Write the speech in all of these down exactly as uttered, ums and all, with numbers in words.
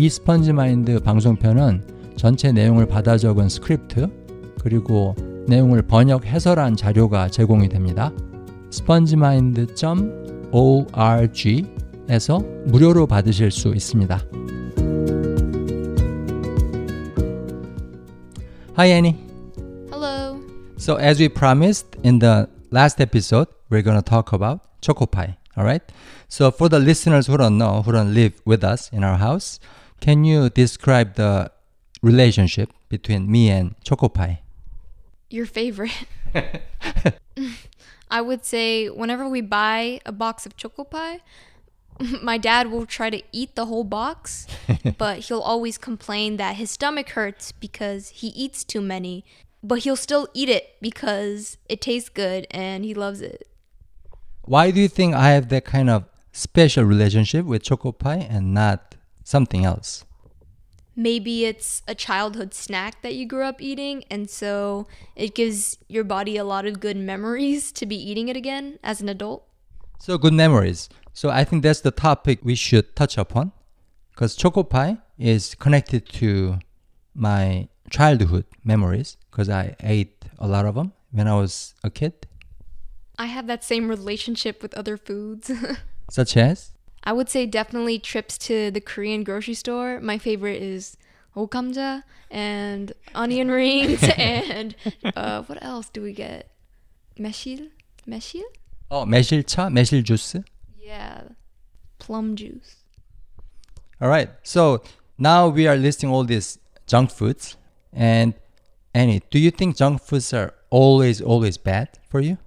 이 스펀지 마인드 방송편은 전체 내용을 받아 적은 스크립트 그리고 내용을 번역 해설한 자료가 제공이 됩니다. 스펀지마인드 닷 오알지에서 무료로 받으실 수 있습니다. Hi Annie. Hello. So as we promised in the last episode, we're going to talk about ChocoPie. All right. So for the listeners who don't know, who don't live with us in our house, can you describe the relationship between me and ChocoPie? Your favorite. I would say whenever we buy a box of ChocoPie, my dad will try to eat the whole box, but he'll always complain that his stomach hurts because he eats too many. But he'll still eat it because it tastes good and he loves it. Why do you think I have that kind of special relationship with ChocoPie and not something else? Maybe it's a childhood snack that you grew up eating, and so it gives your body a lot of good memories to be eating it again as an adult. So good memories. So I think that's the topic we should touch upon, because ChocoPie is connected to my childhood memories, because I ate a lot of them when I was a kid. I have that same relationship with other foods. Such as? I would say definitely trips to the Korean grocery store. My favorite is okgamja and onion rings and uh, what else do we get? Maesil? Maesil? Oh, maesil cha, maesil juice. Yeah, plum juice. All right, so now we are listing all these junk foods. And Annie, do you think junk foods are always, always bad for you?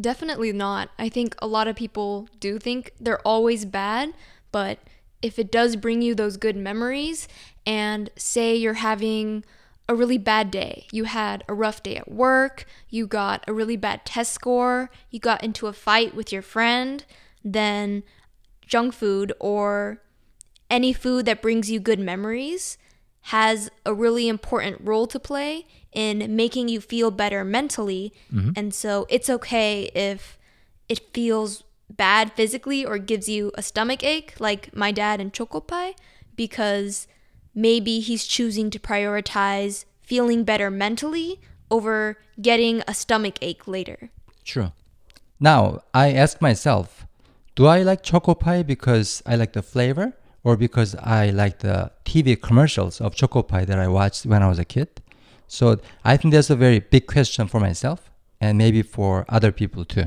Definitely not. I think a lot of people do think they're always bad, but if it does bring you those good memories, and say you're having a really bad day, you had a rough day at work, you got a really bad test score, you got into a fight with your friend, then junk food or any food that brings you good memories has a really important role to play in making you feel better mentally. Mm-hmm. And so it's okay if it feels bad physically or gives you a stomach ache like my dad and ChocoPie, because maybe he's choosing to prioritize feeling better mentally over getting a stomach ache later. True. Now, I ask myself, do I like ChocoPie because I like the flavor or because I like the T V commercials of ChocoPie that I watched when I was a kid? So I think that's a very big question for myself and maybe for other people too.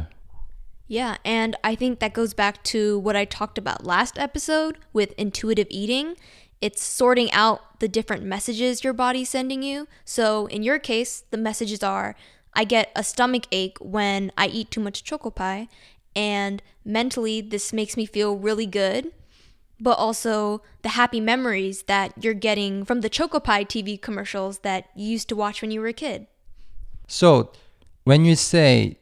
Yeah, and I think that goes back to what I talked about last episode with intuitive eating. It's sorting out the different messages your body's sending you. So in your case, the messages are, I get a stomach ache when I eat too much ChocoPie, and mentally this makes me feel really good. But also the happy memories that you're getting from the ChocoPie T V commercials that you used to watch when you were a kid. So when you say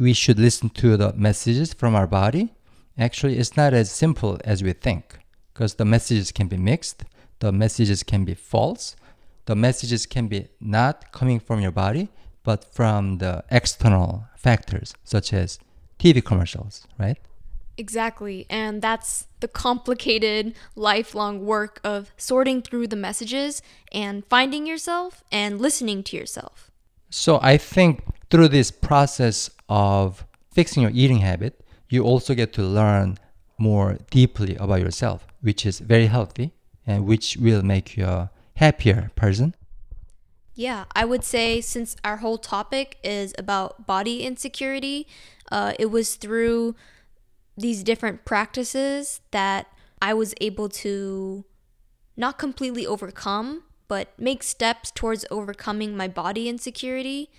we should listen to the messages from our body, actually it's not as simple as we think, because the messages can be mixed, the messages can be false, the messages can be not coming from your body, but from the external factors such as T V commercials, right? Exactly, and that's the complicated lifelong work of sorting through the messages and finding yourself and listening to yourself. So I think through this process of fixing your eating habit, you also get to learn more deeply about yourself, which is very healthy and which will make you a happier person. Yeah, I would say since our whole topic is about body insecurity, uh, it was through these different practices that I was able to not completely overcome, but make steps towards overcoming my body insecurity,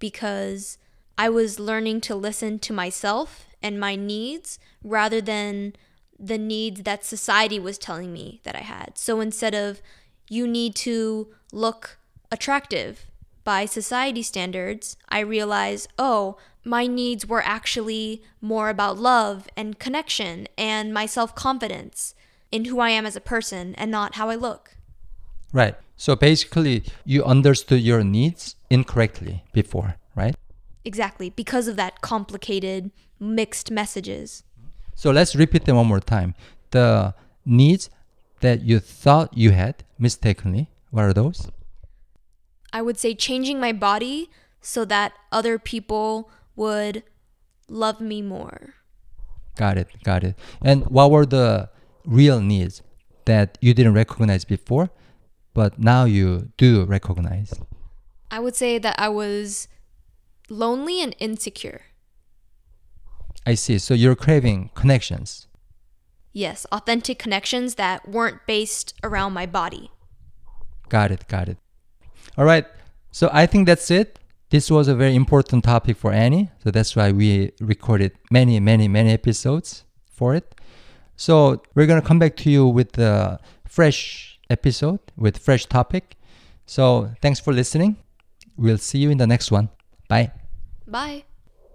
because I was learning to listen to myself and my needs rather than the needs that society was telling me that I had. So instead of, you need to look attractive by society standards, I realized, oh, my needs were actually more about love and connection and my self-confidence in who I am as a person and not how I look. Right. So basically, you understood your needs incorrectly before, right? Exactly, because of that complicated, mixed messages. So let's repeat them one more time. The needs that you thought you had mistakenly? What are those? I would say changing my body so that other people would love me more. Got it, got it. And what were the real needs that you didn't recognize before, but now you do recognize? I would say that I was lonely and insecure. I see. So you're craving connections. Yes, authentic connections that weren't based around my body. Got it, got it. All right. So I think that's it. This was a very important topic for Annie. So that's why we recorded many, many, many episodes for it. So we're going to come back to you with a fresh episode, with fresh topic. So thanks for listening. We'll see you in the next one. Bye. Bye.